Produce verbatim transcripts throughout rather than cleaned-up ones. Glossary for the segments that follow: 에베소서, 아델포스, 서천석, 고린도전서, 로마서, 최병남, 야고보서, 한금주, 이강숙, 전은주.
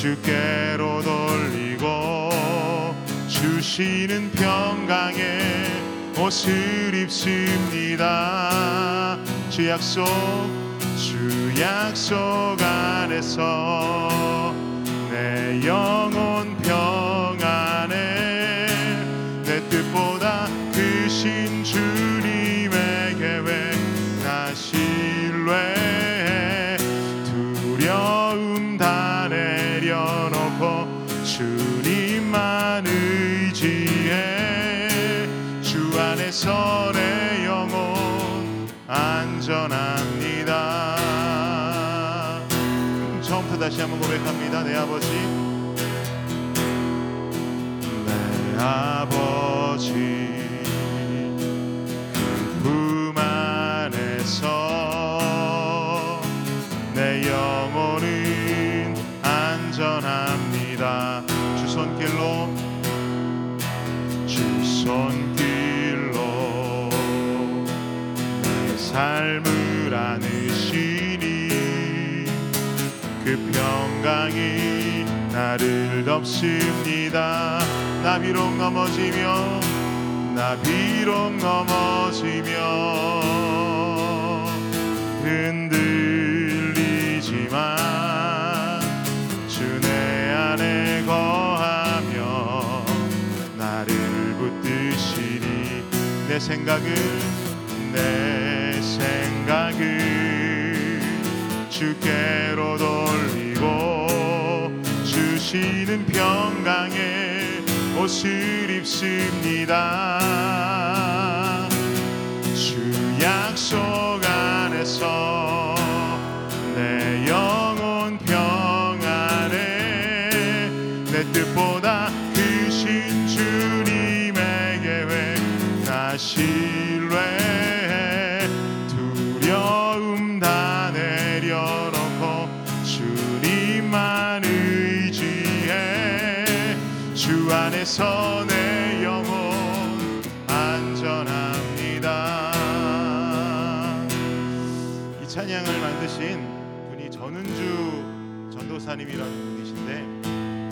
주께로 돌리고 주시는 평강의 옷을 입습니다. 주 약속, 주 약속 안에서 내 영혼 평안에 내 뜻보다 크신 주님의 계획 나 신뢰해. 두려움 다 내려놓고 주님만 의지해. 주 안에서 내 영혼 안전합니다. 다시 한번 고백합니다. 내 아버지, 내 아버지 그 품 안에서 내 영혼은 안전합니다. 주 손길로, 주 손길로 내 삶을 안으시니 그 평강이 나를 덮습니다. 나 비록 넘어지며 나 비록 넘어지며 흔들리지만 주 내 안에 거하며 나를 붙드시니 내 생각을 내 생각을 주께로 돌리고 주시는 평강의 옷을 입습니다. 주 약속 안에서 내 영혼 평안에 내 뜻보다 크신 주님의 계획 나 신뢰해. 두려움 다 내 주님만 의지해. 주 안에서 내 영혼 안전합니다. 이 찬양을 만드신 분이 전은주 전도사님이라는 분이신데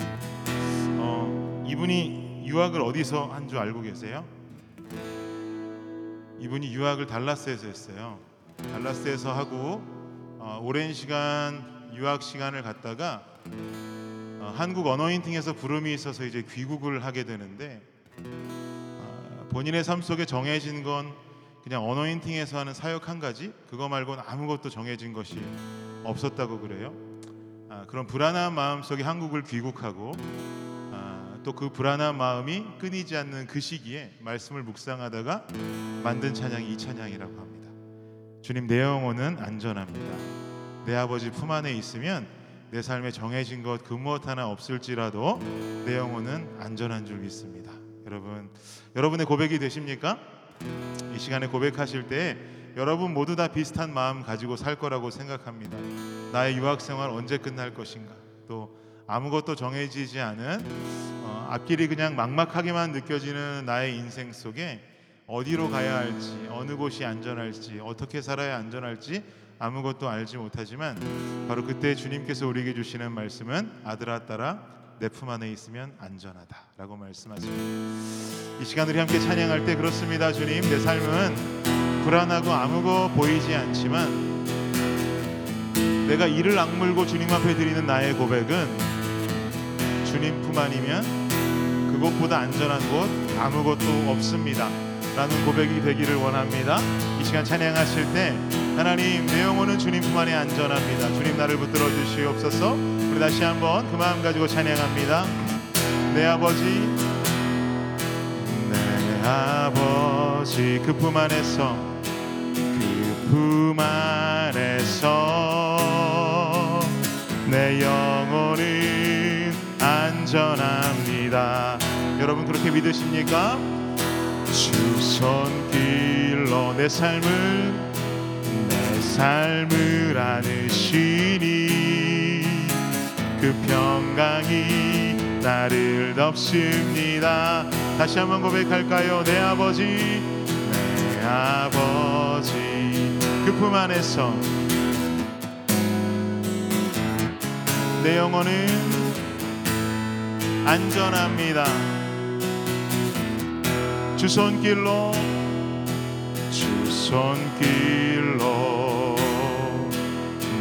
어, 이분이 유학을 어디서 한 줄 알고 계세요? 이분이 유학을 달라스에서 했어요. 달라스에서 하고 어, 오랜 시간 유학 시간을 갖다가 어, 한국 어너인팅에서 부름이 있어서 이제 귀국을 하게 되는데 어, 본인의 삶 속에 정해진 건 그냥 어너인팅에서 하는 사역 한 가지, 그거 말고는 아무것도 정해진 것이 없었다고 그래요. 아, 그런 불안한 마음 속에 한국을 귀국하고 아, 또 그 불안한 마음이 끊이지 않는 그 시기에 말씀을 묵상하다가 만든 찬양이 이 찬양이라고 합니다. 주님, 내 영혼은 안전합니다. 내 아버지 품 안에 있으면 내 삶에 정해진 것 그 무엇 하나 없을지라도 내 영혼은 안전한 줄 믿습니다. 여러분, 여러분의 고백이 되십니까? 이 시간에 고백하실 때 여러분 모두 다 비슷한 마음 가지고 살 거라고 생각합니다. 나의 유학생활 언제 끝날 것인가, 또 아무것도 정해지지 않은 어, 앞길이 그냥 막막하게만 느껴지는 나의 인생 속에 어디로 가야 할지, 어느 곳이 안전할지, 어떻게 살아야 안전할지 아무것도 알지 못하지만 바로 그때 주님께서 우리에게 주시는 말씀은 아들아 딸아 내 품 안에 있으면 안전하다 라고 말씀하십니다. 이 시간 우리 함께 찬양할 때 그렇습니다. 주님, 내 삶은 불안하고 아무것도 보이지 않지만 내가 이를 악물고 주님 앞에 드리는 나의 고백은 주님 품 아니면 그곳보다 안전한 곳 아무것도 없습니다 라는 고백이 되기를 원합니다. 이 시간 찬양하실 때 하나님, 내 영혼은 주님 품 안에 안전합니다. 주님, 나를 붙들어 주시옵소서. 우리 다시 한번 그 마음 가지고 찬양합니다. 내 아버지, 내 아버지 그 품 안에서 그 품 안에서 내 영혼은 안전합니다. 여러분, 그렇게 믿으십니까? 주 손길로 내 삶을 내 삶을 안으시니 그 평강이 나를 덮습니다. 다시 한번 고백할까요? 내 아버지, 내 아버지 그 품 안에서 내 영혼은 안전합니다. 주 손길로 주 손길로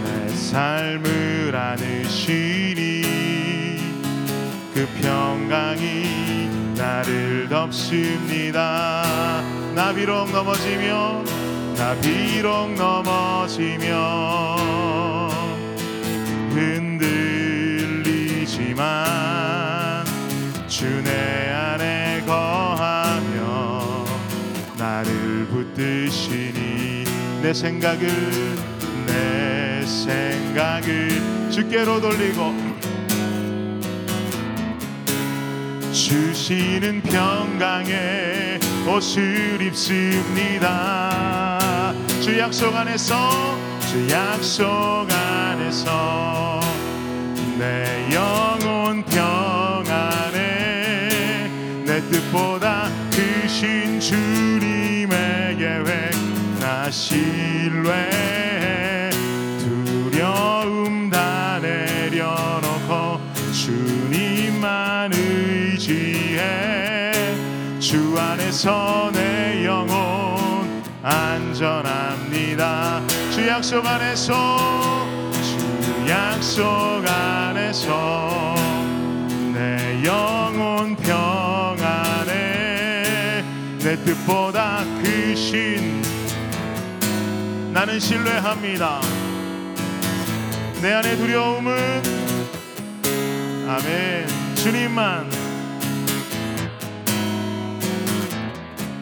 내 삶을 안으시니 그 평강이 나를 덮습니다. 나 비록 넘어지면 나 비록 넘어지면 흔들리지만 주 내 안에 거하며 나를 붙드시니 내 생각을 내 생각을 주께로 돌리고 주시는 평강에 옷을 입습니다. 주 약속 안에서 주 약속 안에서 내 영혼 평안에 내 뜻보다 크신 주님의 계획 나 신뢰해 두려움 다 내려놓고 주님만을 주 안에서 내 영혼 안전합니다. 주 약속 안에서 주 약속 안에서 내 영혼 평안에 내 뜻보다 크신 나는 신뢰합니다. 내 안에 두려움은 아멘 주님만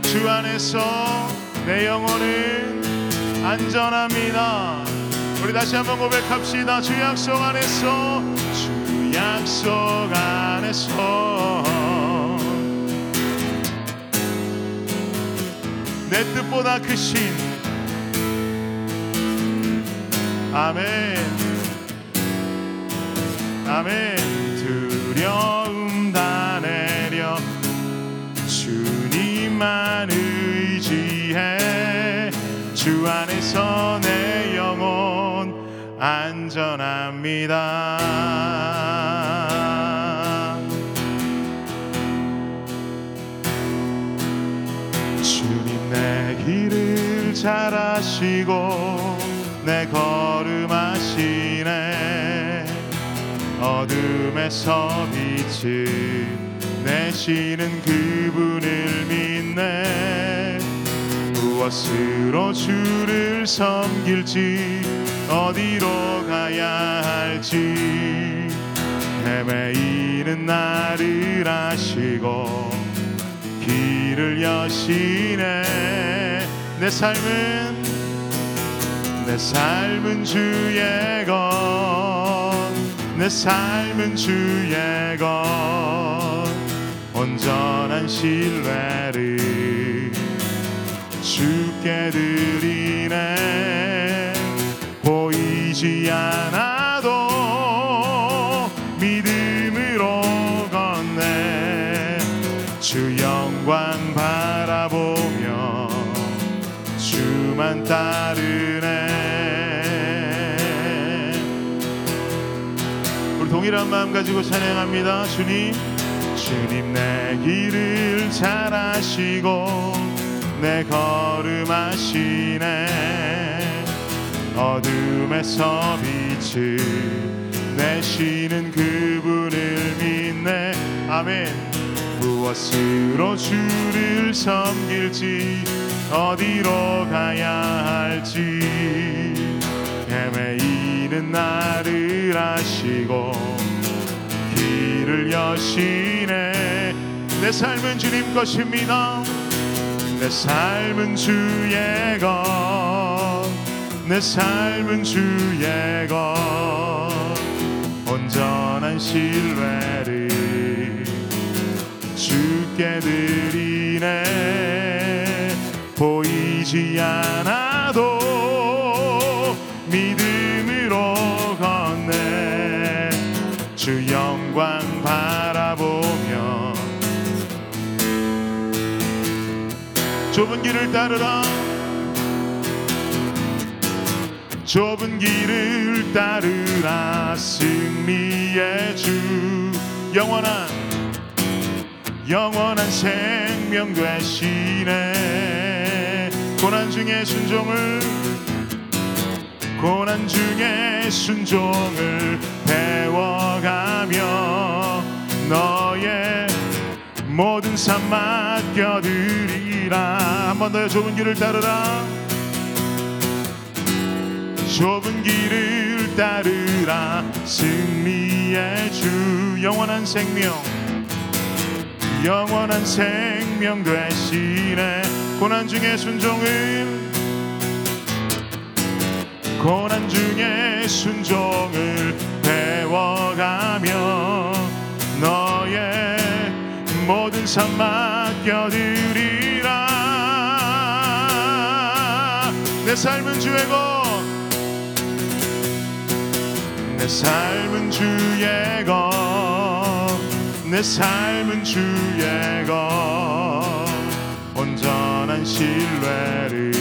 주 안에서 내 영혼은 안전합니다. 우리 다시 한번 고백합시다. 주 약속 안에서 주 약속 안에서 내 뜻보다 크신 아멘 아멘 두려움 다 내려 주님만 의지해 주 안에서 내 영혼 안전합니다. 주님 내 길을 잘 아시고 내 걸음 아시네 어둠에서 빛을 내시는 그분을 믿네 무엇으로 주를 섬길지 어디로 가야 할지 헤매이는 나를 아시고 길을 여시네 내 삶은 내 삶은 주의 것 내 삶은 주의 것 온전한 신뢰를 주께 드리네 보이지 않아도 믿음으로 걷네 주 영광 바라보며 주만 따르네 우리 동일한 마음 가지고 찬양합니다. 주님 주님 내 길을 잘 아시고 내 걸음 아시네 어둠에서 빛을 내시는 그분을 믿네 아멘 무엇으로 주를 섬길지 어디로 가야 할지 헤매이는 나를 아시고 길을 여시네 내 삶은 주님 것입니다. 내 삶은 주의 것 내 삶은 주의 것 온전한 신뢰를 주께 드리네 보이지 않아도 믿음으로 걷네 주 영광 광 바라보며 좁은 길을 따르라 좁은 길을 따르라 승리의 주 영원한 영원한 생명 되시네. 고난 중에 순종을 고난 중에 순종을 배워가며 너의 모든 삶 맡겨드리라. 한 번 더요. 좁은 길을 따르라 좁은 길을 따르라 승리의 주 영원한 생명 영원한 생명 되시네. 고난 중에 순종을 고난 중에 순종을 배워가며 너의 모든 삶 맡겨드리라. 내 삶은 주의 것 내 삶은 주의 것 내 삶은 주의 것 온전한 신뢰를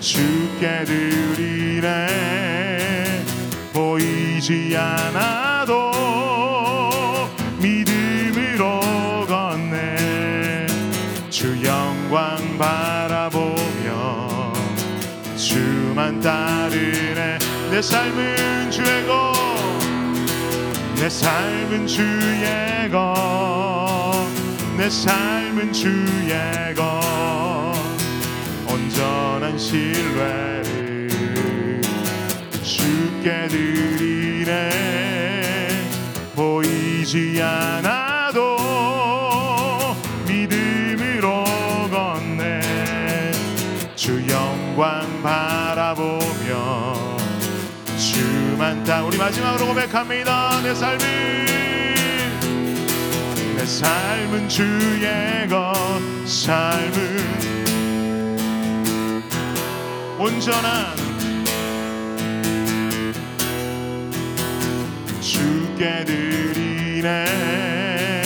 주께 드리네. 보이지 않아도 믿음으로 걷네. 주 영광 바라보며 주만 따르네. 내 삶은 주의 것 내 삶은 주의 것 내 삶은 주의 것 온전한 신뢰를 주께 드리네. 보이지 않아도 믿음으로 걷네. 주 영광 바라보며 주만 따 우리 마지막으로 고백합니다. 내 삶을 내 삶은 주의 것 삶은 온전한 주께 드리네.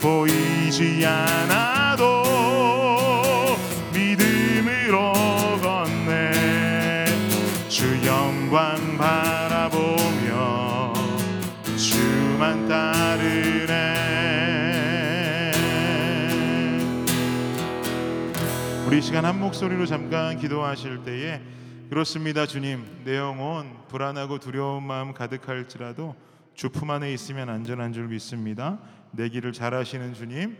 보이지 않아도 믿음으로 걷네. 주 영광 바라보며 주만 우리 시간 한 목소리로 잠깐 기도하실 때에 그렇습니다. 주님, 내 영혼 불안하고 두려운 마음 가득할지라도 주 품 안에 있으면 안전한 줄 믿습니다. 내 길을 잘 아시는 주님,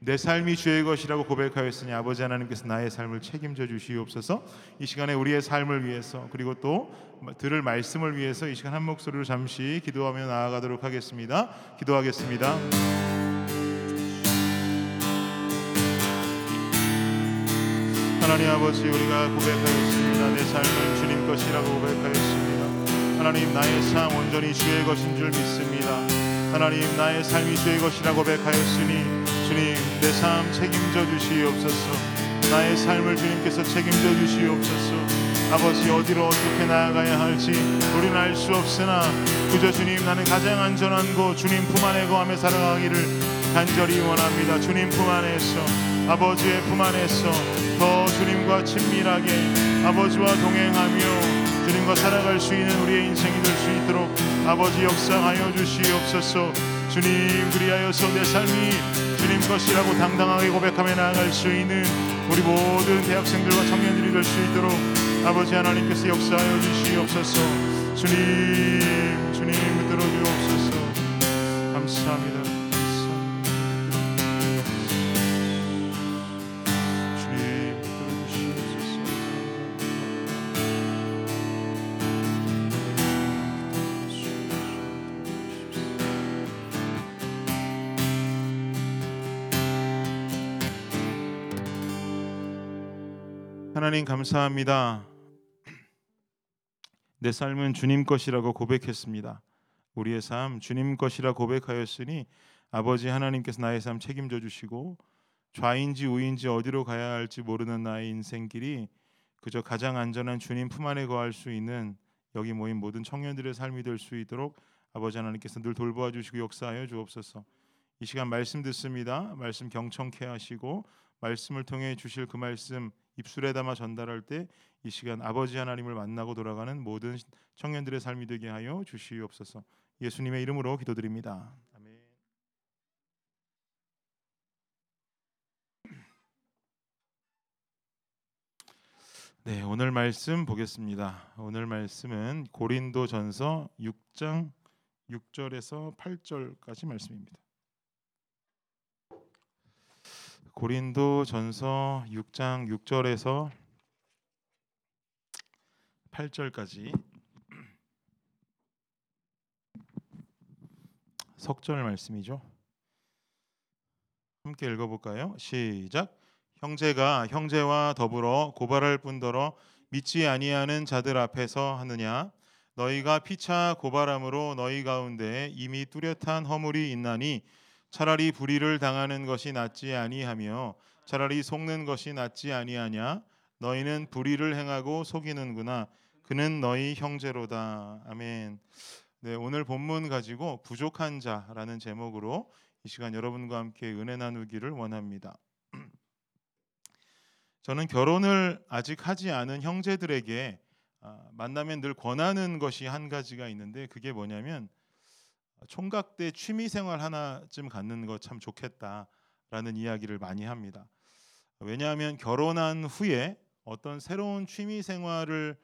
내 삶이 주의 것이라고 고백하였으니 아버지 하나님께서 나의 삶을 책임져 주시옵소서. 이 시간에 우리의 삶을 위해서 그리고 또 들을 말씀을 위해서 이 시간 한 목소리로 잠시 기도하며 나아가도록 하겠습니다. 기도하겠습니다. 하나님 아버지, 우리가 고백하였습니다. 내 삶은 주님 것이라고 고백하였습니다. 하나님, 나의 삶 온전히 주의 것인 줄 믿습니다. 하나님, 나의 삶이 주의 것이라고 고백하였으니 주님, 내 삶 책임져 주시옵소서. 나의 삶을 주님께서 책임져 주시옵소서. 아버지, 어디로 어떻게 나아가야 할지 우리는 알 수 없으나 그저 주님, 나는 가장 안전한 곳 주님 품 안에 거하며 살아가기를 간절히 원합니다. 주님 품 안에서 아버지의 품 안에서 더 주님과 친밀하게 아버지와 동행하며 주님과 살아갈 수 있는 우리의 인생이 될 수 있도록 아버지 역사하여 주시옵소서. 주님, 그리하여서 내 삶이 주님 것이라고 당당하게 고백하며 나아갈 수 있는 우리 모든 대학생들과 청년들이 될 수 있도록 아버지 하나님께서 역사하여 주시옵소서. 주님, 주님 붙들어 주옵소서. 감사합니다. 하나님, 감사합니다. 내 삶은 주님 것이라고 고백했습니다. 우리의 삶 주님 것이라 고백하였으니 아버지 하나님께서 나의 삶 책임져 주시고 좌인지 우인지 어디로 가야 할지 모르는 나의 인생길이 그저 가장 안전한 주님 품 안에 거할 수 있는 여기 모인 모든 청년들의 삶이 될 수 있도록 아버지 하나님께서 늘 돌보아 주시고 역사하여 주옵소서. 이 시간 말씀 듣습니다. 말씀 경청케 하시고 말씀을 통해 주실 그 말씀 입술에 담아 전달할 때 이 시간 아버지 하나님을 만나고 돌아가는 모든 청년들의 삶이 되게 하여 주시옵소서. 예수님의 이름으로 기도드립니다. 네, 오늘 말씀 보겠습니다. 오늘 말씀은 고린도전서 육 장 육 절에서 팔 절까지 말씀입니다. 고린도전서 육 장 육 절에서 팔 절까지 석절 말씀이죠. 함께 읽어볼까요? 시작. 형제가 형제와 더불어 고발할 뿐더러 믿지 아니하는 자들 앞에서 하느냐? 너희가 피차 고발함으로 너희 가운데 이미 뚜렷한 허물이 있나니 차라리 불의를 당하는 것이 낫지 아니하며 차라리 속는 것이 낫지 아니하냐? 너희는 불의를 행하고 속이는구나. 그는 너희 형제로다. 아멘. 네, 오늘 본문 가지고 부족한 자라는 제목으로 이 시간 여러분과 함께 은혜 나누기를 원합니다. 저는 결혼을 아직 하지 않은 형제들에게 만나면 늘 권하는 것이 한 가지가 있는데, 그게 뭐냐면 총각 때 취미생활 하나쯤 갖는 거 참 좋겠다라는 이야기를 많이 합니다. 왜냐하면 결혼한 후에 어떤 새로운 취미생활을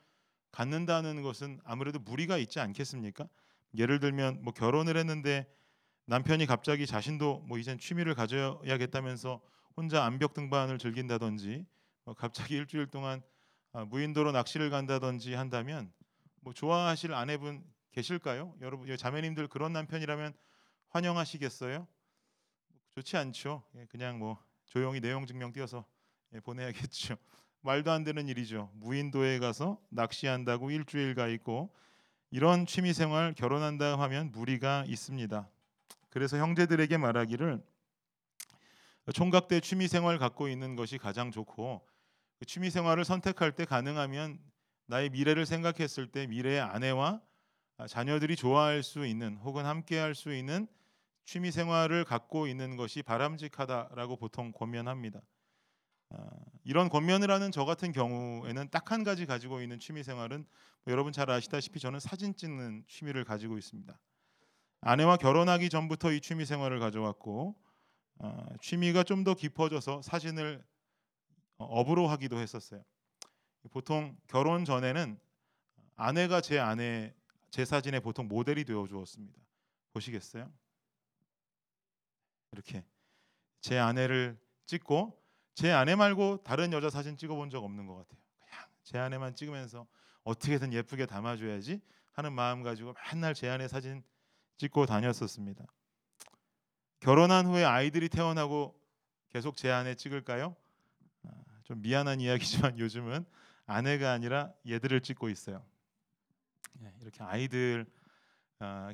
갖는다는 것은 아무래도 무리가 있지 않겠습니까? 예를 들면 뭐 결혼을 했는데 남편이 갑자기 자신도 뭐 이젠 취미를 가져야겠다면서 혼자 암벽 등반을 즐긴다든지 갑자기 일주일 동안 무인도로 낚시를 간다든지 한다면 뭐 좋아하실 아내분 계실까요? 여러분 자매님들 그런 남편이라면 환영하시겠어요? 좋지 않죠. 그냥 뭐 조용히 내용 증명 띄어서 보내야겠죠. 말도 안 되는 일이죠. 무인도에 가서 낚시한다고 일주일 가 있고, 이런 취미생활 결혼한다 하면 무리가 있습니다. 그래서 형제들에게 말하기를 총각 때 취미생활 갖고 있는 것이 가장 좋고, 그 취미생활을 선택할 때 가능하면 나의 미래를 생각했을 때 미래의 아내와 자녀들이 좋아할 수 있는 혹은 함께할 수 있는 취미생활을 갖고 있는 것이 바람직하다라고 보통 권면합니다. 이런 권면을 하는 저 같은 경우에는 딱 한 가지 가지고 있는 취미생활은, 여러분 잘 아시다시피 저는 사진 찍는 취미를 가지고 있습니다. 아내와 결혼하기 전부터 이 취미생활을 가져왔고, 어, 취미가 좀 더 깊어져서 사진을 업으로 하기도 했었어요. 보통 결혼 전에는 아내가 제 아내 제 사진에 보통 모델이 되어 주었습니다. 보시겠어요? 이렇게 제 아내를 찍고, 제 아내 말고 다른 여자 사진 찍어본 적 없는 것 같아요. 그냥 제 아내만 찍으면서 어떻게든 예쁘게 담아줘야지 하는 마음 가지고 맨날 제 아내 사진 찍고 다녔었습니다. 결혼한 후에 아이들이 태어나고 계속 제 아내 찍을까요? 좀 미안한 이야기지만 요즘은 아내가 아니라 얘들을 찍고 있어요. 이렇게 아이들,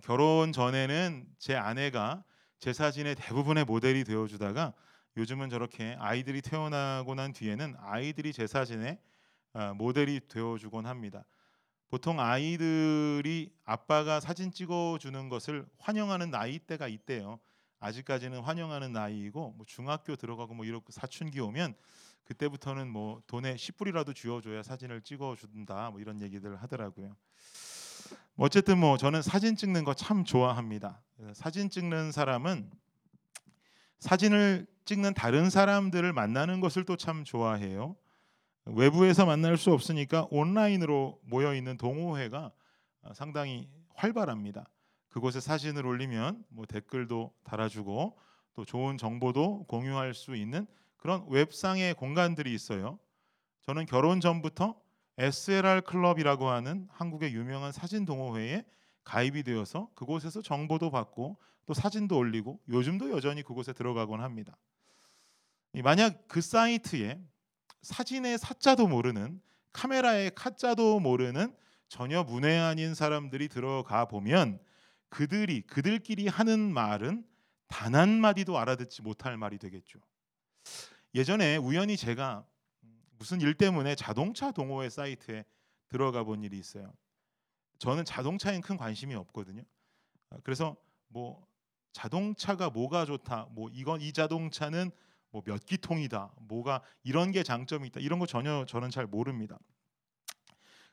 결혼 전에는 제 아내가 제 사진의 대부분의 모델이 되어주다가 요즘은 저렇게 아이들이 태어나고 난 뒤에는 아이들이 제 사진의 모델이 되어주곤 합니다. 보통 아이들이 아빠가 사진 찍어주는 것을 환영하는 나이대가 있대요. 아직까지는 환영하는 나이이고, 뭐 중학교 들어가고 뭐 이렇게 사춘기 오면 그때부터는 뭐 돈에 십 불이라도 쥐어줘야 사진을 찍어준다, 뭐 이런 얘기들 하더라고요. 어쨌든 뭐 저는 사진 찍는 거 참 좋아합니다. 사진 찍는 사람은 사진을 찍는 다른 사람들을 만나는 것을 또 참 좋아해요. 외부에서 만날 수 없으니까 온라인으로 모여있는 동호회가 상당히 활발합니다. 그곳에 사진을 올리면 뭐 댓글도 달아주고 또 좋은 정보도 공유할 수 있는 그런 웹상의 공간들이 있어요. 저는 결혼 전부터 에스엘알 클럽이라고 하는 한국의 유명한 사진 동호회에 가입이 되어서 그곳에서 정보도 받고 또 사진도 올리고, 요즘도 여전히 그곳에 들어가곤 합니다. 만약 그 사이트에 사진의 사자도 모르는, 카메라의 카자도 모르는 전혀 문외 아닌 사람들이 들어가 보면 그들이 그들끼리 하는 말은 단 한마디도 알아듣지 못할 말이 되겠죠. 예전에 우연히 제가 무슨 일 때문에 자동차 동호회 사이트에 들어가 본 일이 있어요. 저는 자동차엔 큰 관심이 없거든요. 그래서 뭐 자동차가 뭐가 좋다, 뭐 이건 이 자동차는 뭐 몇 기통이다, 뭐가 이런 게 장점이 있다, 이런 거 전혀 저는 잘 모릅니다.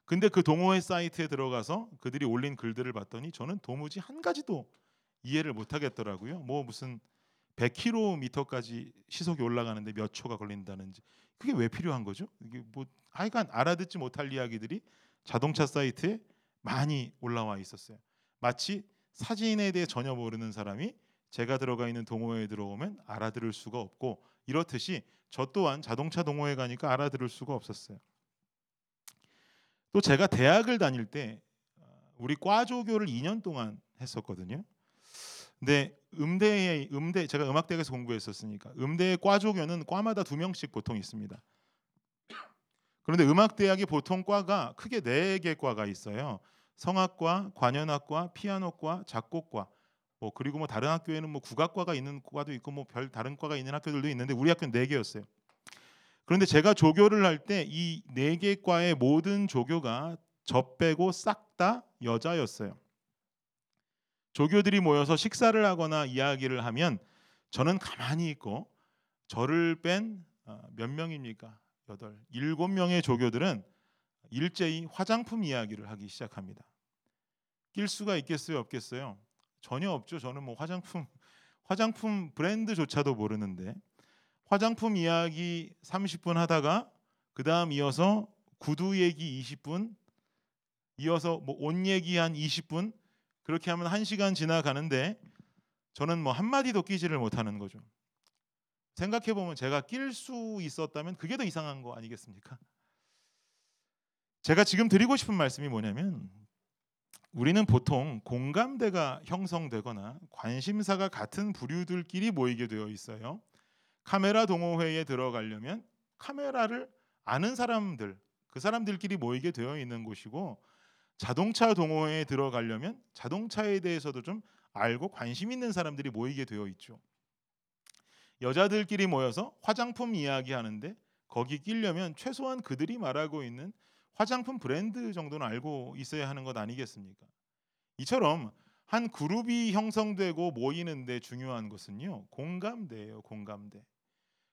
근데 그 동호회 사이트에 들어가서 그들이 올린 글들을 봤더니 저는 도무지 한 가지도 이해를 못하겠더라고요. 뭐 무슨 백 킬로미터까지 시속이 올라가는데 몇 초가 걸린다는지, 그게 왜 필요한 거죠? 이게 뭐 하여간 알아듣지 못할 이야기들이 자동차 사이트에 많이 올라와 있었어요. 마치 사진에 대해 전혀 모르는 사람이 제가 들어가 있는 동호회에 들어오면 알아들을 수가 없고, 이렇듯이 저 또한 자동차 동호회 가니까 알아들을 수가 없었어요. 또 제가 대학을 다닐 때 우리 과조교를 이 년 동안 했었거든요. 근데 음대에 음대 제가 음악대학에서 공부했었으니까 음대의 과조교는 과마다 두 명씩 보통 있습니다. 그런데 음악대학의 보통 과가 크게 네 개 과가 있어요. 성악과, 관현악과, 피아노과, 작곡과, 뭐 그리고 뭐 다른 학교에는 뭐 국악과가 있는 과도 있고 뭐 별 다른 과가 있는 학교들도 있는데 우리 학교는 네 개였어요. 그런데 제가 조교를 할 때 이 네 개 과의 모든 조교가 저 빼고 싹 다 여자였어요. 조교들이 모여서 식사를 하거나 이야기를 하면 저는 가만히 있고, 저를 뺀 몇 명입니까? 여덟, 일곱 명의 조교들은 일제히 화장품 이야기를 하기 시작합니다. 낄 수가 있겠어요, 없겠어요? 전혀 없죠. 저는 뭐 화장품 화장품 브랜드조차도 모르는데 화장품 이야기 삼십 분 하다가 그 다음 이어서 구두 얘기 이십 분, 이어서 뭐 옷 얘기 한 이십 분, 그렇게 하면 한 시간 지나가는데 저는 뭐 한마디도 끼지를 못하는 거죠. 생각해보면 제가 낄 수 있었다면 그게 더 이상한 거 아니겠습니까? 제가 지금 드리고 싶은 말씀이 뭐냐면, 우리는 보통 공감대가 형성되거나 관심사가 같은 부류들끼리 모이게 되어 있어요. 카메라 동호회에 들어가려면 카메라를 아는 사람들, 그 사람들끼리 모이게 되어 있는 곳이고, 자동차 동호회에 들어가려면 자동차에 대해서도 좀 알고 관심 있는 사람들이 모이게 되어 있죠. 여자들끼리 모여서 화장품 이야기하는데 거기 끼려면 최소한 그들이 말하고 있는 화장품 브랜드 정도는 알고 있어야 하는 것 아니겠습니까? 이처럼 한 그룹이 형성되고 모이는데 중요한 것은요, 공감대예요. 공감대.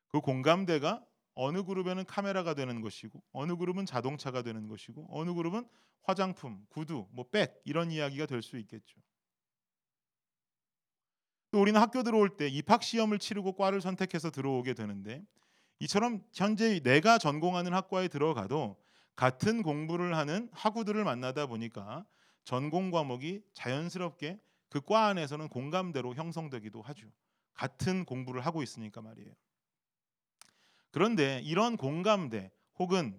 그 공감대가 어느 그룹에는 카메라가 되는 것이고, 어느 그룹은 자동차가 되는 것이고, 어느 그룹은 화장품, 구두, 뭐 백 이런 이야기가 될 수 있겠죠. 또 우리는 학교 들어올 때 입학시험을 치르고 과를 선택해서 들어오게 되는데, 이처럼 현재 내가 전공하는 학과에 들어가도 같은 공부를 하는 학우들을 만나다 보니까 전공 과목이 자연스럽게 그 과 안에서는 공감대로 형성되기도 하죠. 같은 공부를 하고 있으니까 말이에요. 그런데 이런 공감대 혹은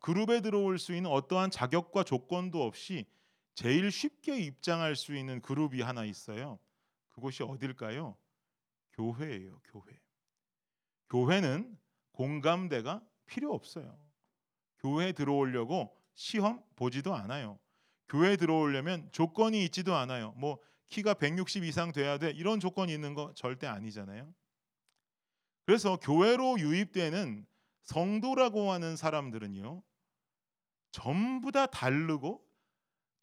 그룹에 들어올 수 있는 어떠한 자격과 조건도 없이 제일 쉽게 입장할 수 있는 그룹이 하나 있어요. 그곳이 어딜까요? 교회예요. 교회. 교회는 공감대가 필요 없어요. 교회 들어오려고 시험 보지도 않아요. 교회 들어오려면 조건이 있지도 않아요. 뭐 키가 백육십 이상 돼야 돼, 이런 조건이 있는 거 절대 아니잖아요. 그래서 교회로 유입되는 성도라고 하는 사람들은요, 전부 다 다르고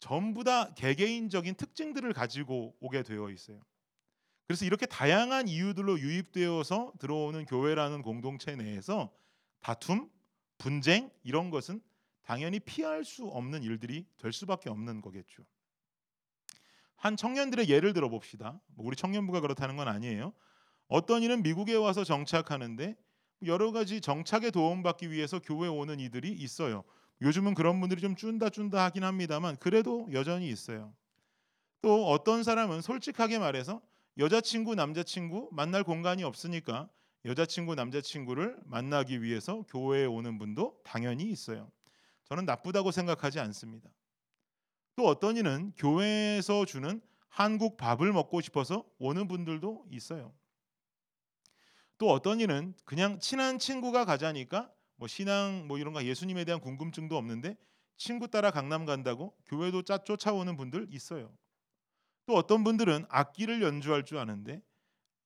전부 다 개개인적인 특징들을 가지고 오게 되어 있어요. 그래서 이렇게 다양한 이유들로 유입되어서 들어오는 교회라는 공동체 내에서 다툼, 분쟁 이런 것은 당연히 피할 수 없는 일들이 될 수밖에 없는 거겠죠. 한 청년들의 예를 들어봅시다. 우리 청년부가 그렇다는 건 아니에요. 어떤 이는 미국에 와서 정착하는데 여러 가지 정착에 도움받기 위해서 교회에 오는 이들이 있어요. 요즘은 그런 분들이 좀 쭌다 쭌다 하긴 합니다만 그래도 여전히 있어요. 또 어떤 사람은 솔직하게 말해서 여자친구, 남자친구 만날 공간이 없으니까 여자친구, 남자친구를 만나기 위해서 교회에 오는 분도 당연히 있어요. 저는 나쁘다고 생각하지 않습니다. 또 어떤 이는 교회에서 주는 한국 밥을 먹고 싶어서 오는 분들도 있어요. 또 어떤 이는 그냥 친한 친구가 가자니까 뭐 신앙 뭐 이런 거 예수님에 대한 궁금증도 없는데 친구 따라 강남 간다고 교회도 짜 쫓아오는 분들 있어요. 또 어떤 분들은 악기를 연주할 줄 아는데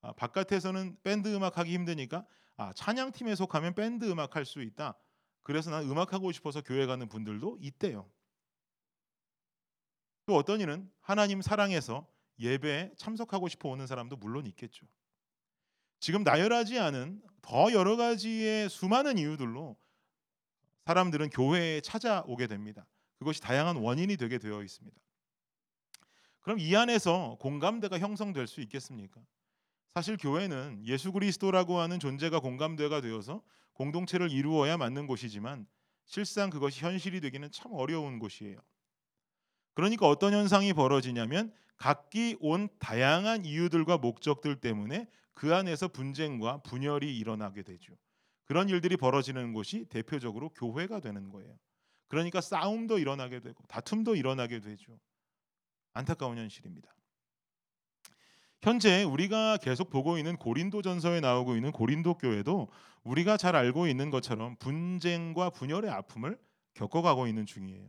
아, 바깥에서는 밴드 음악 하기 힘드니까 아, 찬양팀에 속하면 밴드 음악 할 수 있다. 그래서 난 음악하고 싶어서 교회 가는 분들도 있대요. 또 어떤 이는 하나님 사랑해서 예배에 참석하고 싶어 오는 사람도 물론 있겠죠. 지금 나열하지 않은 더 여러 가지의 수많은 이유들로 사람들은 교회에 찾아오게 됩니다. 그것이 다양한 원인이 되게 되어 있습니다. 그럼 이 안에서 공감대가 형성될 수 있겠습니까? 사실 교회는 예수 그리스도라고 하는 존재가 공감대가 되어서 공동체를 이루어야 맞는 곳이지만 실상 그것이 현실이 되기는 참 어려운 곳이에요. 그러니까 어떤 현상이 벌어지냐면 각기 온 다양한 이유들과 목적들 때문에 그 안에서 분쟁과 분열이 일어나게 되죠. 그런 일들이 벌어지는 곳이 대표적으로 교회가 되는 거예요. 그러니까 싸움도 일어나게 되고 다툼도 일어나게 되죠. 안타까운 현실입니다. 현재 우리가 계속 보고 있는 고린도전서에 나오고 있는 고린도 교회도 우리가 잘 알고 있는 것처럼 분쟁과 분열의 아픔을 겪어가고 있는 중이에요.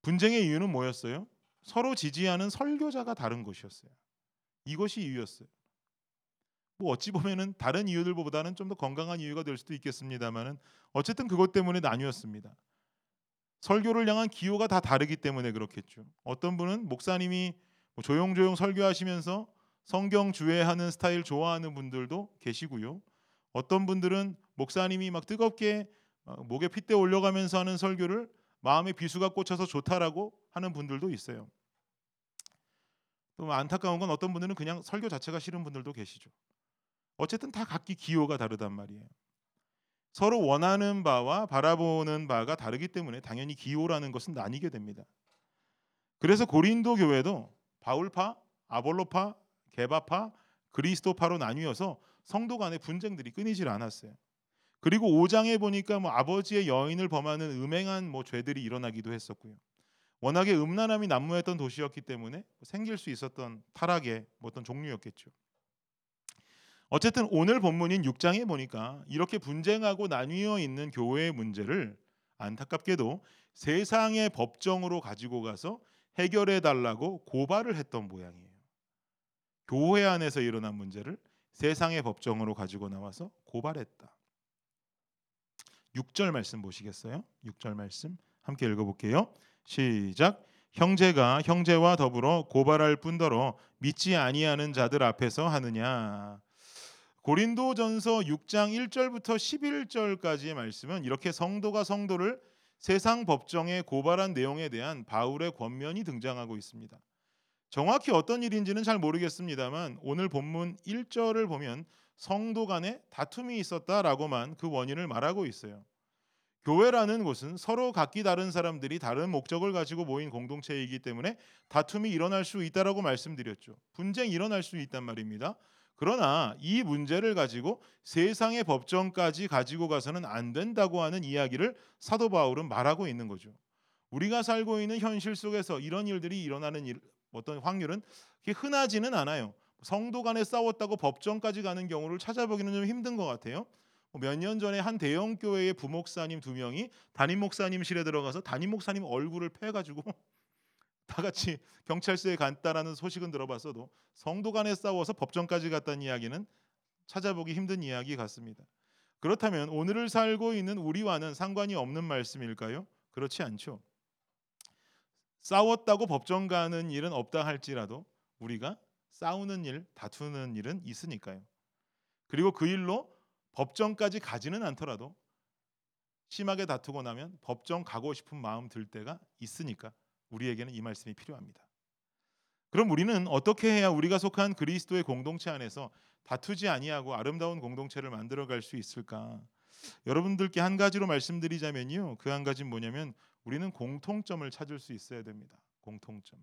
분쟁의 이유는 뭐였어요? 서로 지지하는 설교자가 다른 것이었어요. 이것이 이유였어요. 뭐 어찌 보면은 다른 이유들보다는 좀 더 건강한 이유가 될 수도 있겠습니다만은 어쨌든 그것 때문에 나뉘었습니다. 설교를 향한 기호가 다 다르기 때문에 그렇겠죠. 어떤 분은 목사님이 조용조용 설교하시면서 성경 주해하는 스타일 좋아하는 분들도 계시고요. 어떤 분들은 목사님이 막 뜨겁게 목에 핏대 올려가면서 하는 설교를 마음에 비수가 꽂혀서 좋다라고 하는 분들도 있어요. 또 안타까운 건 어떤 분들은 그냥 설교 자체가 싫은 분들도 계시죠. 어쨌든 다 각기 기호가 다르단 말이에요. 서로 원하는 바와 바라보는 바가 다르기 때문에 당연히 기호라는 것은 나뉘게 됩니다. 그래서 고린도 교회도 바울파, 아볼로파, 게바파, 그리스도파로 나뉘어서 성도 간의 분쟁들이 끊이질 않았어요. 그리고 오 장에 보니까 뭐 아버지의 여인을 범하는 음행한 뭐 죄들이 일어나기도 했었고요. 워낙에 음란함이 난무했던 도시였기 때문에 생길 수 있었던 타락의 어떤 종류였겠죠. 어쨌든 오늘 본문인 육 장에 보니까 이렇게 분쟁하고 나뉘어 있는 교회의 문제를 안타깝게도 세상의 법정으로 가지고 가서 해결해달라고 고발을 했던 모양이에요. 교회 안에서 일어난 문제를 세상의 법정으로 가지고 나와서 고발했다. 육 절 말씀 보시겠어요? 육 절 말씀 함께 읽어볼게요. 시작. 형제가 형제와 더불어 고발할 뿐더러 믿지 아니하는 자들 앞에서 하느냐. 고린도전서 육 장 일 절부터 십일 절까지의 말씀은 이렇게 성도가 성도를 세상 법정에 고발한 내용에 대한 바울의 권면이 등장하고 있습니다. 정확히 어떤 일인지는 잘 모르겠습니다만 오늘 본문 일 절을 보면 성도 간에 다툼이 있었다라고만 그 원인을 말하고 있어요. 교회라는 곳은 서로 각기 다른 사람들이 다른 목적을 가지고 모인 공동체이기 때문에 다툼이 일어날 수 있다라고 말씀드렸죠. 분쟁이 일어날 수 있단 말입니다. 그러나 이 문제를 가지고 세상의 법정까지 가지고 가서는 안 된다고 하는 이야기를 사도 바울은 말하고 있는 거죠. 우리가 살고 있는 현실 속에서 이런 일들이 일어나는 일, 어떤 확률은 흔하지는 않아요. 성도 간에 싸웠다고 법정까지 가는 경우를 찾아보기는 좀 힘든 것 같아요. 몇 년 전에 한 대형 교회의 부목사님 두 명이 담임 목사님실에 들어가서 담임 목사님 얼굴을 패가지고 다 같이 경찰서에 간다라는 소식은 들어봤어도 성도 간에 싸워서 법정까지 갔다는 이야기는 찾아보기 힘든 이야기 같습니다. 그렇다면 오늘을 살고 있는 우리와는 상관이 없는 말씀일까요? 그렇지 않죠. 싸웠다고 법정 가는 일은 없다 할지라도 우리가 싸우는 일, 다투는 일은 있으니까요. 그리고 그 일로 법정까지 가지는 않더라도 심하게 다투고 나면 법정 가고 싶은 마음 들 때가 있으니까 우리에게는 이 말씀이 필요합니다. 그럼 우리는 어떻게 해야 우리가 속한 그리스도의 공동체 안에서 다투지 아니하고 아름다운 공동체를 만들어갈 수 있을까? 여러분들께 한 가지로 말씀드리자면요, 그 한 가지는 뭐냐면 우리는 공통점을 찾을 수 있어야 됩니다. 공통점.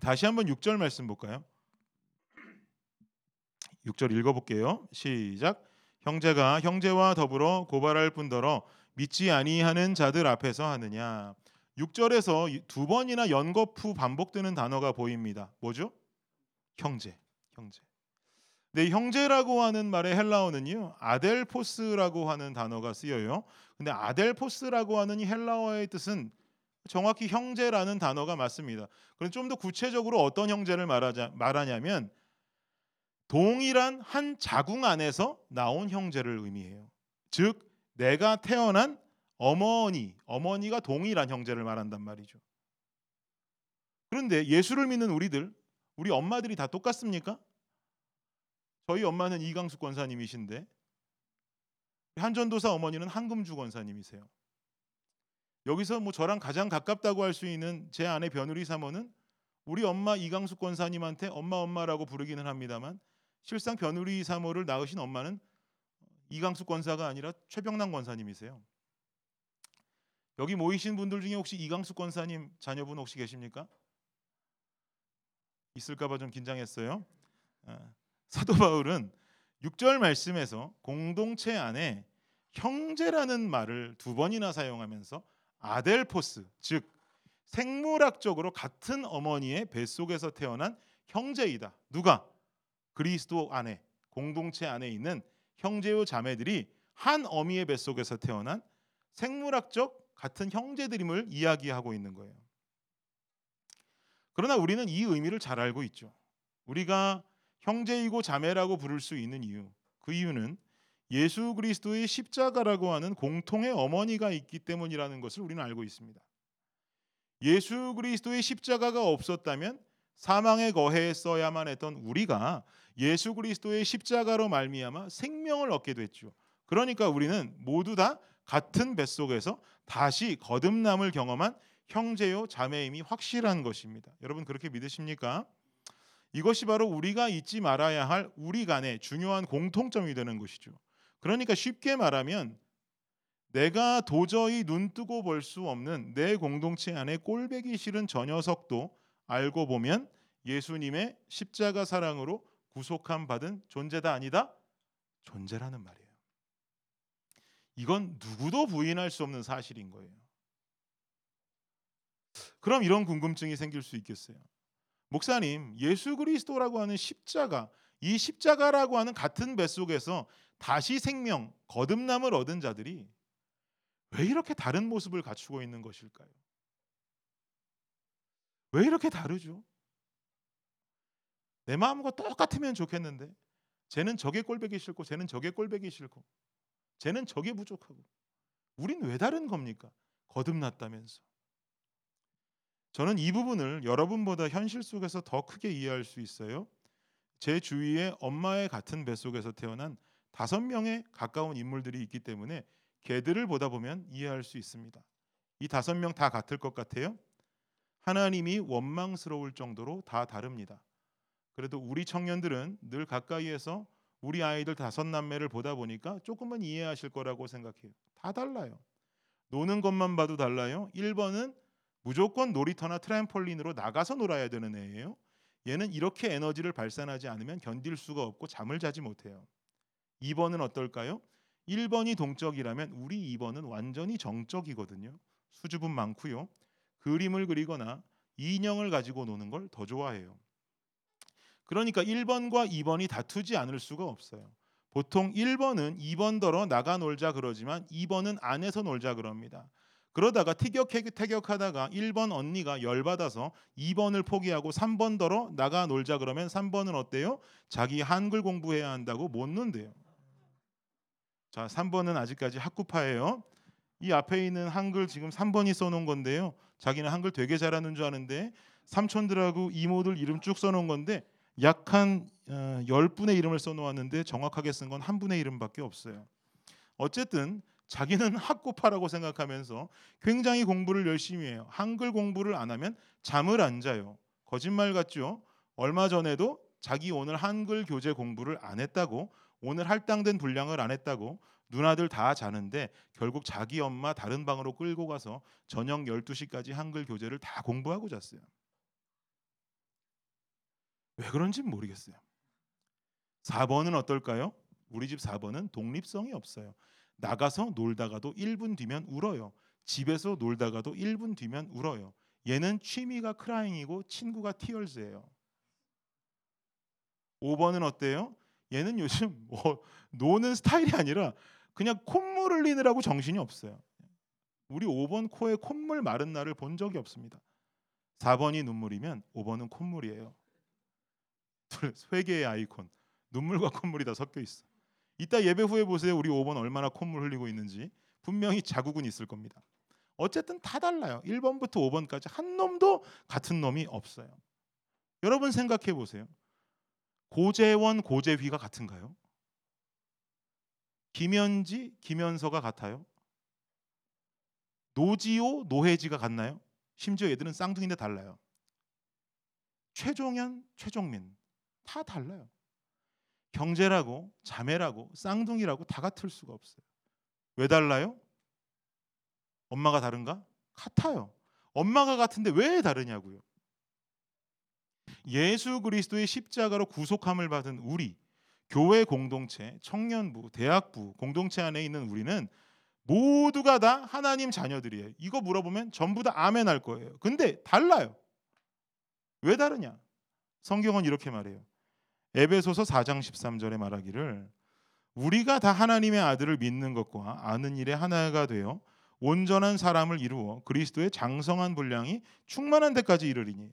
다시 한번 육 절 말씀 볼까요? 육 절 읽어볼게요. 시작. 형제가 형제와 더불어 고발할 뿐더러 믿지 아니하는 자들 앞에서 하느냐. 육 절에서 두 번이나 연거푸 반복되는 단어가 보입니다. 뭐죠? 형제, 형제. 근데 형제라고 하는 말의 헬라어는요, 아델포스라고 하는 단어가 쓰여요. 근데 아델포스라고 하는 이 헬라어의 뜻은 정확히 형제라는 단어가 맞습니다. 그럼 좀 더 구체적으로 어떤 형제를 말하자, 말하냐면 동일한 한 자궁 안에서 나온 형제를 의미해요. 즉 내가 태어난 어머니, 어머니가 동일한 형제를 말한단 말이죠. 그런데 예수를 믿는 우리들, 우리 엄마들이 다 똑같습니까? 저희 엄마는 이강숙 권사님이신데 한전도사 어머니는 한금주 권사님이세요. 여기서 뭐 저랑 가장 가깝다고 할 수 있는 제 아내 며느리 사모는 우리 엄마 이강숙 권사님한테 엄마 엄마라고 부르기는 합니다만 실상 며느리 사모를 낳으신 엄마는 이강숙 권사가 아니라 최병남 권사님이세요. 여기 모이신 분들 중에 혹시 이강숙 권사님 자녀분 혹시 계십니까? 있을까봐 좀 긴장했어요. 사도 바울은 육 절 말씀에서 공동체 안에 형제라는 말을 두 번이나 사용하면서 아델포스, 즉 생물학적으로 같은 어머니의 뱃속에서 태어난 형제이다. 누가? 그리스도 안에, 공동체 안에 있는 형제요 자매들이 한 어미의 뱃속에서 태어난 생물학적 같은 형제들임을 이야기하고 있는 거예요. 그러나 우리는 이 의미를 잘 알고 있죠. 우리가 형제이고 자매라고 부를 수 있는 이유, 그 이유는 예수 그리스도의 십자가라고 하는 공통의 어머니가 있기 때문이라는 것을 우리는 알고 있습니다. 예수 그리스도의 십자가가 없었다면 사망의 거해에 써야만 했던 우리가 예수 그리스도의 십자가로 말미암아 생명을 얻게 됐죠. 그러니까 우리는 모두 다 같은 뱃속에서 다시 거듭남을 경험한 형제요 자매임이 확실한 것입니다. 여러분 그렇게 믿으십니까? 이것이 바로 우리가 잊지 말아야 할 우리 간의 중요한 공통점이 되는 것이죠. 그러니까 쉽게 말하면 내가 도저히 눈뜨고 볼 수 없는 내 공동체 안에 꼴배기 싫은 저 녀석도 알고 보면 예수님의 십자가 사랑으로 구속함 받은 존재다 아니다? 존재라는 말이에요. 이건 누구도 부인할 수 없는 사실인 거예요. 그럼 이런 궁금증이 생길 수 있겠어요. 목사님, 예수 그리스도라고 하는 십자가, 이 십자가라고 하는 같은 뱃속에서 다시 생명, 거듭남을 얻은 자들이 왜 이렇게 다른 모습을 갖추고 있는 것일까요? 왜 이렇게 다르죠? 내 마음과 똑같으면 좋겠는데 쟤는 저게 꼴배기 싫고 쟤는 저게 꼴배기 싫고 쟤는 저게 부족하고 우린 왜 다른 겁니까? 거듭났다면서. 저는 이 부분을 여러분보다 현실 속에서 더 크게 이해할 수 있어요. 제 주위에 엄마의 같은 뱃속에서 태어난 다섯 명에 가까운 인물들이 있기 때문에 걔들을 보다 보면 이해할 수 있습니다. 이 다섯 명 다 같을 것 같아요? 하나님이 원망스러울 정도로 다 다릅니다. 그래도 우리 청년들은 늘 가까이에서 우리 아이들 다섯 남매를 보다 보니까 조금은 이해하실 거라고 생각해요. 다 달라요. 노는 것만 봐도 달라요. 일 번은 무조건 놀이터나 트램폴린으로 나가서 놀아야 되는 애예요. 얘는 이렇게 에너지를 발산하지 않으면 견딜 수가 없고 잠을 자지 못해요. 이 번은 어떨까요? 일 번이 동적이라면 우리 이 번은 완전히 정적이거든요. 수줍음 많고요. 그림을 그리거나 인형을 가지고 노는 걸 더 좋아해요. 그러니까 일 번과 이 번이 다투지 않을 수가 없어요. 보통 일 번은 이 번더러 나가 놀자 그러지만 이 번은 안에서 놀자 그럽니다. 그러다가 티격태격하다가 일 번 언니가 열받아서 이 번을 포기하고 삼 번더러 나가 놀자 그러면 삼 번은 어때요? 자기 한글 공부해야 한다고 못 논대요. 자, 삼 번은 아직까지 학구파예요. 이 앞에 있는 한글 지금 삼 번이 써놓은 건데요. 자기는 한글 되게 잘하는 줄 아는데 삼촌들하고 이모들 이름 쭉 써놓은 건데 약 한 어, 십 분의 이름을 써놓았는데 정확하게 쓴 건 한 분의 이름밖에 없어요. 어쨌든 자기는 학구파라고 생각하면서 굉장히 공부를 열심히 해요. 한글 공부를 안 하면 잠을 안 자요. 거짓말 같죠? 얼마 전에도 자기 오늘 한글 교재 공부를 안 했다고, 오늘 할당된 분량을 안 했다고 누나들 다 자는데 결국 자기 엄마 다른 방으로 끌고 가서 저녁 열두 시까지 한글 교재를 다 공부하고 잤어요. 왜 그런지는 모르겠어요. 사 번은 어떨까요? 우리 집 사 번은 독립성이 없어요. 나가서 놀다가도 일 분 뒤면 울어요. 집에서 놀다가도 일 분 뒤면 울어요. 얘는 취미가 크라잉이고 친구가 티얼즈예요. 오 번은 어때요? 얘는 요즘 뭐 노는 스타일이 아니라 그냥 콧물 흘리느라고 정신이 없어요. 우리 오 번 코에 콧물 마른 날을 본 적이 없습니다. 사 번이 눈물이면 오 번은 콧물이에요. 회개의 아이콘, 눈물과 콧물이 다 섞여 있어. 이따 예배 후에 보세요. 우리 오 번 얼마나 콧물 흘리고 있는지. 분명히 자국은 있을 겁니다. 어쨌든 다 달라요. 일 번부터 오 번까지 한 놈도 같은 놈이 없어요. 여러분 생각해 보세요. 고재원, 고재휘가 같은가요? 김현지, 김현서가 같아요? 노지호, 노혜지가 같나요? 심지어 얘들은 쌍둥이인데 달라요. 최종현, 최종민 다 달라요. 형제라고 자매라고 쌍둥이라고 다 같을 수가 없어요. 왜 달라요? 엄마가 다른가? 같아요. 엄마가 같은데 왜 다르냐고요. 예수 그리스도의 십자가로 구속함을 받은 우리, 교회 공동체, 청년부, 대학부, 공동체 안에 있는 우리는 모두가 다 하나님 자녀들이에요. 이거 물어보면 전부 다 아멘 할 거예요. 근데 달라요. 왜 다르냐? 성경은 이렇게 말해요. 에베소서 사 장 십삼 절에 말하기를 우리가 다 하나님의 아들을 믿는 것과 아는 일에 하나가 되어 온전한 사람을 이루어 그리스도의 장성한 분량이 충만한 데까지 이르리니.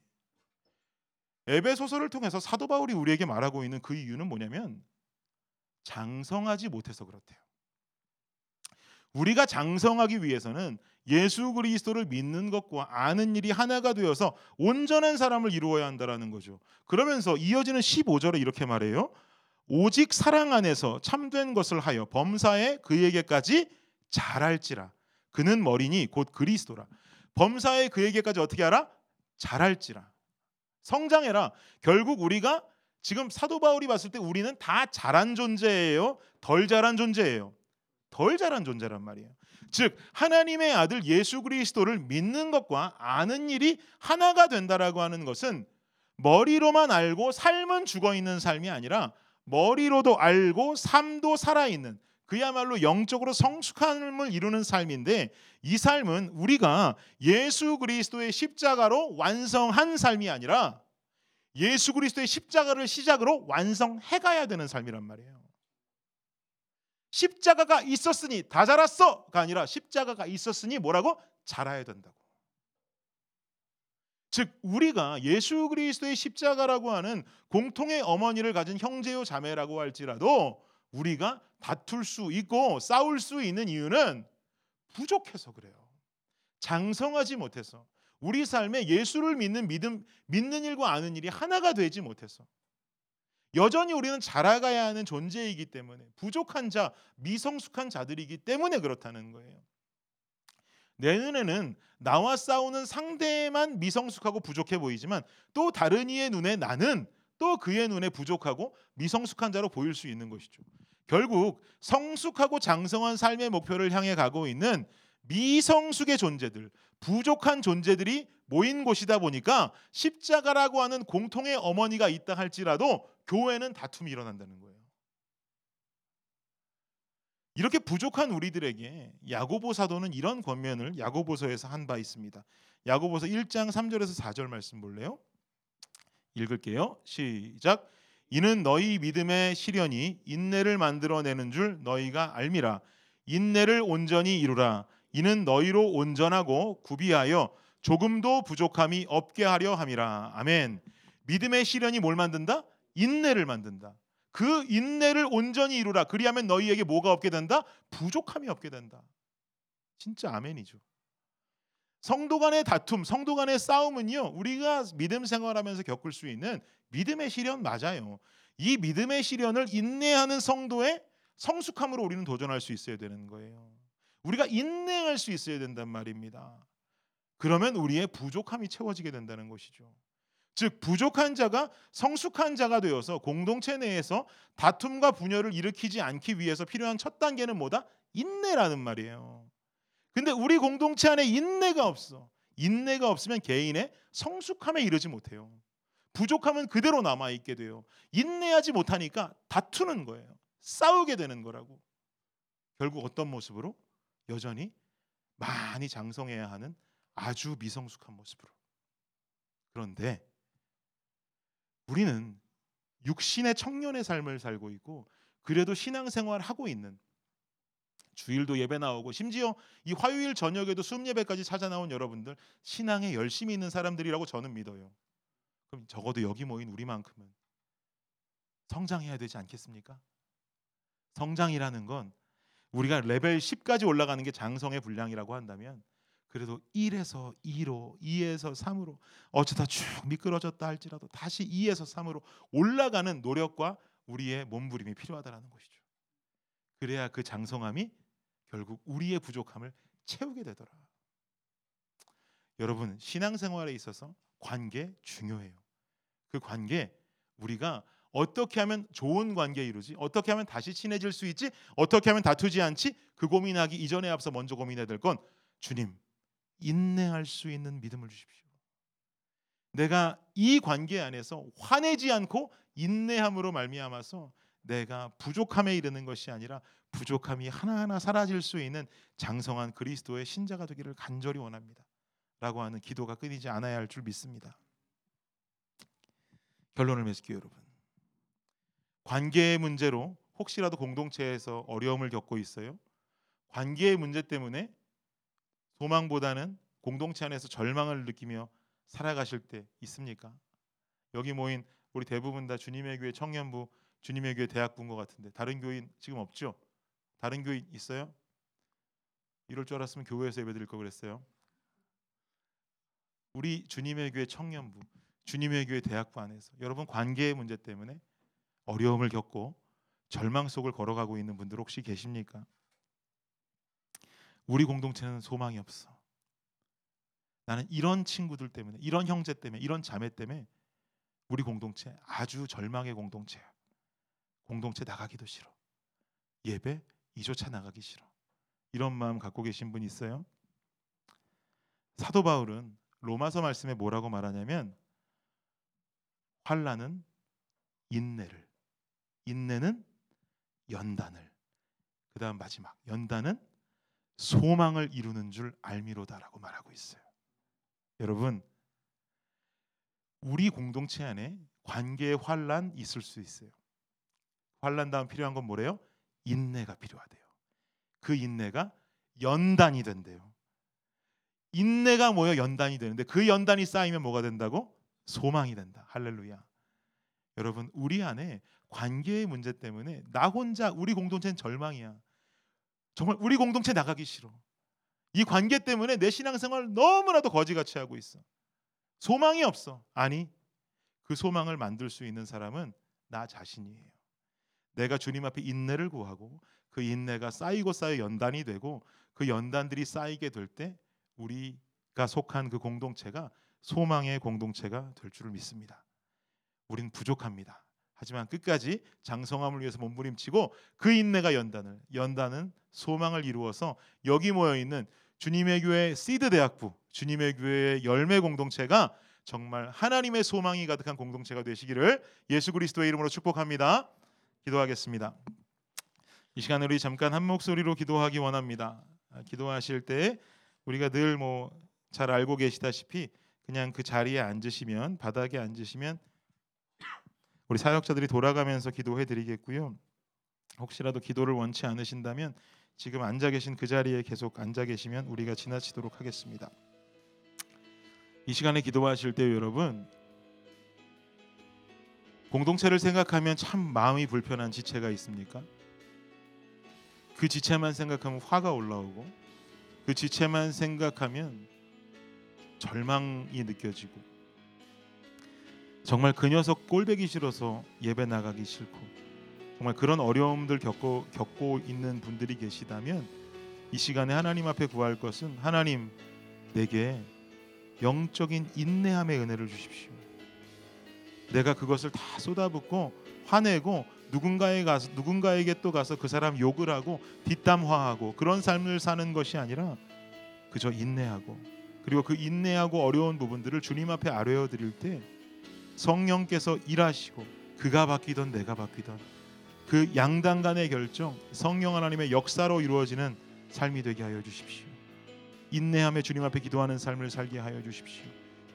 에베소서를 통해서 사도 바울이 우리에게 말하고 있는 그 이유는 뭐냐면 장성하지 못해서 그렇대요. 우리가 장성하기 위해서는 예수 그리스도를 믿는 것과 아는 일이 하나가 되어서 온전한 사람을 이루어야 한다라는 거죠. 그러면서 이어지는 십오 절에 이렇게 말해요. 오직 사랑 안에서 참된 것을 하여 범사에 그에게까지 자랄지라. 그는 머리니 곧 그리스도라. 범사에 그에게까지 어떻게 하라? 자랄지라. 성장해라. 결국 우리가 지금 사도 바울이 봤을 때 우리는 다 자란 존재예요. 덜 자란 존재예요. 덜 자란 존재란 말이에요. 즉 하나님의 아들 예수 그리스도를 믿는 것과 아는 일이 하나가 된다라고 하는 것은 머리로만 알고 삶은 죽어있는 삶이 아니라 머리로도 알고 삶도 살아있는, 그야말로 영적으로 성숙함을 이루는 삶인데, 이 삶은 우리가 예수 그리스도의 십자가로 완성한 삶이 아니라 예수 그리스도의 십자가를 시작으로 완성해가야 되는 삶이란 말이에요. 십자가가 있었으니 다 자랐어가 아니라 십자가가 있었으니 뭐라고? 자라야 된다고. 즉 우리가 예수 그리스도의 십자가라고 하는 공통의 어머니를 가진 형제요 자매라고 할지라도 우리가 다툴 수 있고 싸울 수 있는 이유는 부족해서 그래요. 장성하지 못해서, 우리 삶에 예수를 믿는 믿음, 믿는 일과 아는 일이 하나가 되지 못해서, 여전히 우리는 자라가야 하는 존재이기 때문에, 부족한 자, 미성숙한 자들이기 때문에 그렇다는 거예요. 내 눈에는 나와 싸우는 상대만 미성숙하고 부족해 보이지만 또 다른 이의 눈에 나는 또 그의 눈에 부족하고 미성숙한 자로 보일 수 있는 것이죠. 결국 성숙하고 장성한 삶의 목표를 향해 가고 있는 미성숙의 존재들, 부족한 존재들이 모인 곳이다 보니까 십자가라고 하는 공통의 어머니가 있다 할지라도 교회는 다툼이 일어난다는 거예요. 이렇게 부족한 우리들에게 야고보 사도는 이런 권면을 야고보서에서 한 바 있습니다. 야고보서 일 장 삼 절에서 사 절 말씀 볼래요? 읽을게요. 시작. 이는 너희 믿음의 시련이 인내를 만들어내는 줄 너희가 알미라. 인내를 온전히 이루라. 이는 너희로 온전하고 구비하여 조금도 부족함이 없게 하려 함이라. 아멘. 믿음의 시련이 뭘 만든다? 인내를 만든다. 그 인내를 온전히 이루라. 그리하면 너희에게 뭐가 없게 된다? 부족함이 없게 된다. 진짜 아멘이죠. 성도 간의 다툼, 성도 간의 싸움은요, 우리가 믿음 생활하면서 겪을 수 있는 믿음의 시련 맞아요. 이 믿음의 시련을 인내하는 성도의 성숙함으로 우리는 도전할 수 있어야 되는 거예요. 우리가 인내할 수 있어야 된단 말입니다. 그러면 우리의 부족함이 채워지게 된다는 것이죠. 즉 부족한 자가 성숙한 자가 되어서 공동체 내에서 다툼과 분열을 일으키지 않기 위해서 필요한 첫 단계는 뭐다? 인내라는 말이에요. 근데 우리 공동체 안에 인내가 없어. 인내가 없으면 개인의 성숙함에 이르지 못해요. 부족함은 그대로 남아있게 돼요. 인내하지 못하니까 다투는 거예요. 싸우게 되는 거라고. 결국 어떤 모습으로? 여전히 많이 장성해야 하는 아주 미성숙한 모습으로. 그런데 우리는 육신의 청년의 삶을 살고 있고, 그래도 신앙생활 하고 있는, 주일도 예배 나오고 심지어 이 화요일 저녁에도 숨예배까지 찾아 나온 여러분들, 신앙에 열심히 있는 사람들이라고 저는 믿어요. 그럼 적어도 여기 모인 우리만큼은 성장해야 되지 않겠습니까? 성장이라는 건 우리가 레벨 십까지 올라가는 게 장성의 분량이라고 한다면 그래도 일에서 이로, 이에서 삼으로, 어쩌다 쭉 미끄러졌다 할지라도 다시 이에서 삼으로 올라가는 노력과 우리의 몸부림이 필요하다는 것이죠. 그래야 그 장성함이 결국 우리의 부족함을 채우게 되더라. 여러분, 신앙생활에 있어서 관계 중요해요. 그 관계, 우리가 어떻게 하면 좋은 관계 이루지? 어떻게 하면 다시 친해질 수 있지? 어떻게 하면 다투지 않지? 그 고민하기 이전에 앞서 먼저 고민해야 될 건 주님, 인내할 수 있는 믿음을 주십시오. 내가 이 관계 안에서 화내지 않고 인내함으로 말미암아서 내가 부족함에 이르는 것이 아니라 부족함이 하나하나 사라질 수 있는 장성한 그리스도의 신자가 되기를 간절히 원합니다. 라고 하는 기도가 끊이지 않아야 할 줄 믿습니다. 결론을 맺을게요, 여러분. 관계의 문제로 혹시라도 공동체에서 어려움을 겪고 있어요? 관계의 문제 때문에 소망보다는 공동체 안에서 절망을 느끼며 살아가실 때 있습니까? 여기 모인 우리 대부분 다 주님의 교회 청년부, 주님의 교회 대학부인 것 같은데 다른 교인 지금 없죠? 다른 교인 있어요? 이럴 줄 알았으면 교회에서 예배드릴 걸 그랬어요. 우리 주님의 교회 청년부, 주님의 교회 대학부 안에서 여러분 관계의 문제 때문에 어려움을 겪고 절망 속을 걸어가고 있는 분들 혹시 계십니까? 우리 공동체는 소망이 없어. 나는 이런 친구들 때문에, 이런 형제 때문에, 이런 자매 때문에 우리 공동체 아주 절망의 공동체야. 공동체 나가기도 싫어. 예배 이조차 나가기 싫어. 이런 마음 갖고 계신 분 있어요? 사도 바울은 로마서 말씀에 뭐라고 말하냐면 환난은 인내를, 인내는 연단을, 그 다음 마지막 연단은 소망을 이루는 줄 알미로다라고 말하고 있어요. 여러분, 우리 공동체 안에 관계의 환난 있을 수 있어요. 환난 다음 필요한 건 뭐래요? 인내가 필요하대요. 그 인내가 연단이 된대요. 인내가 모여 연단이 되는데 그 연단이 쌓이면 뭐가 된다고? 소망이 된다. 할렐루야. 여러분, 우리 안에 관계의 문제 때문에 나 혼자 우리 공동체는 절망이야. 정말 우리 공동체 나가기 싫어. 이 관계 때문에 내 신앙생활 너무나도 거지같이 하고 있어. 소망이 없어. 아니, 그 소망을 만들 수 있는 사람은 나 자신이에요. 내가 주님 앞에 인내를 구하고 그 인내가 쌓이고 쌓여 연단이 되고 그 연단들이 쌓이게 될 때 우리가 속한 그 공동체가 소망의 공동체가 될 줄을 믿습니다. 우린 부족합니다. 하지만 끝까지 장성함을 위해서 몸부림치고 그 인내가 연단을, 연단은 소망을 이루어서 여기 모여있는 주님의 교회 시드 대학부, 주님의 교회의 열매 공동체가 정말 하나님의 소망이 가득한 공동체가 되시기를 예수 그리스도의 이름으로 축복합니다. 기도하겠습니다. 이 시간에 우리 잠깐 한 목소리로 기도하기 원합니다. 기도하실 때 우리가 늘 뭐 잘 알고 계시다시피 그냥 그 자리에 앉으시면, 바닥에 앉으시면 우리 사역자들이 돌아가면서 기도해 드리겠고요. 혹시라도 기도를 원치 않으신다면 지금 앉아 계신 그 자리에 계속 앉아 계시면 우리가 지나치도록 하겠습니다. 이 시간에 기도하실 때 여러분, 공동체를 생각하면 참 마음이 불편한 지체가 있습니까? 그 지체만 생각하면 화가 올라오고 그 지체만 생각하면 절망이 느껴지고 정말 그 녀석 꼴배기 싫어서 예배 나가기 싫고 정말 그런 어려움들 겪고, 겪고 있는 분들이 계시다면 이 시간에 하나님 앞에 구할 것은 하나님, 내게 영적인 인내함의 은혜를 주십시오. 내가 그것을 다 쏟아붓고 화내고 누군가에 가서, 누군가에게 또 가서 그 사람 욕을 하고 뒷담화하고 그런 삶을 사는 것이 아니라 그저 인내하고, 그리고 그 인내하고 어려운 부분들을 주님 앞에 아뢰어드릴 때 성령께서 일하시고 그가 바뀌던 내가 바뀌던 그 양당 간의 결정, 성령 하나님의 역사로 이루어지는 삶이 되게 하여 주십시오. 인내함에 주님 앞에 기도하는 삶을 살게 하여 주십시오.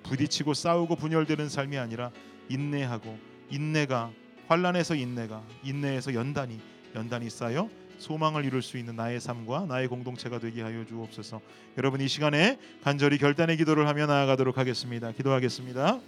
부딪히고 싸우고 분열되는 삶이 아니라 인내하고, 인내가 환난에서 인내가, 인내에서 연단이, 연단이 쌓여 소망을 이룰 수 있는 나의 삶과 나의 공동체가 되게 하여 주옵소서. 여러분, 이 시간에 간절히 결단의 기도를 하며 나아가도록 하겠습니다. 기도하겠습니다.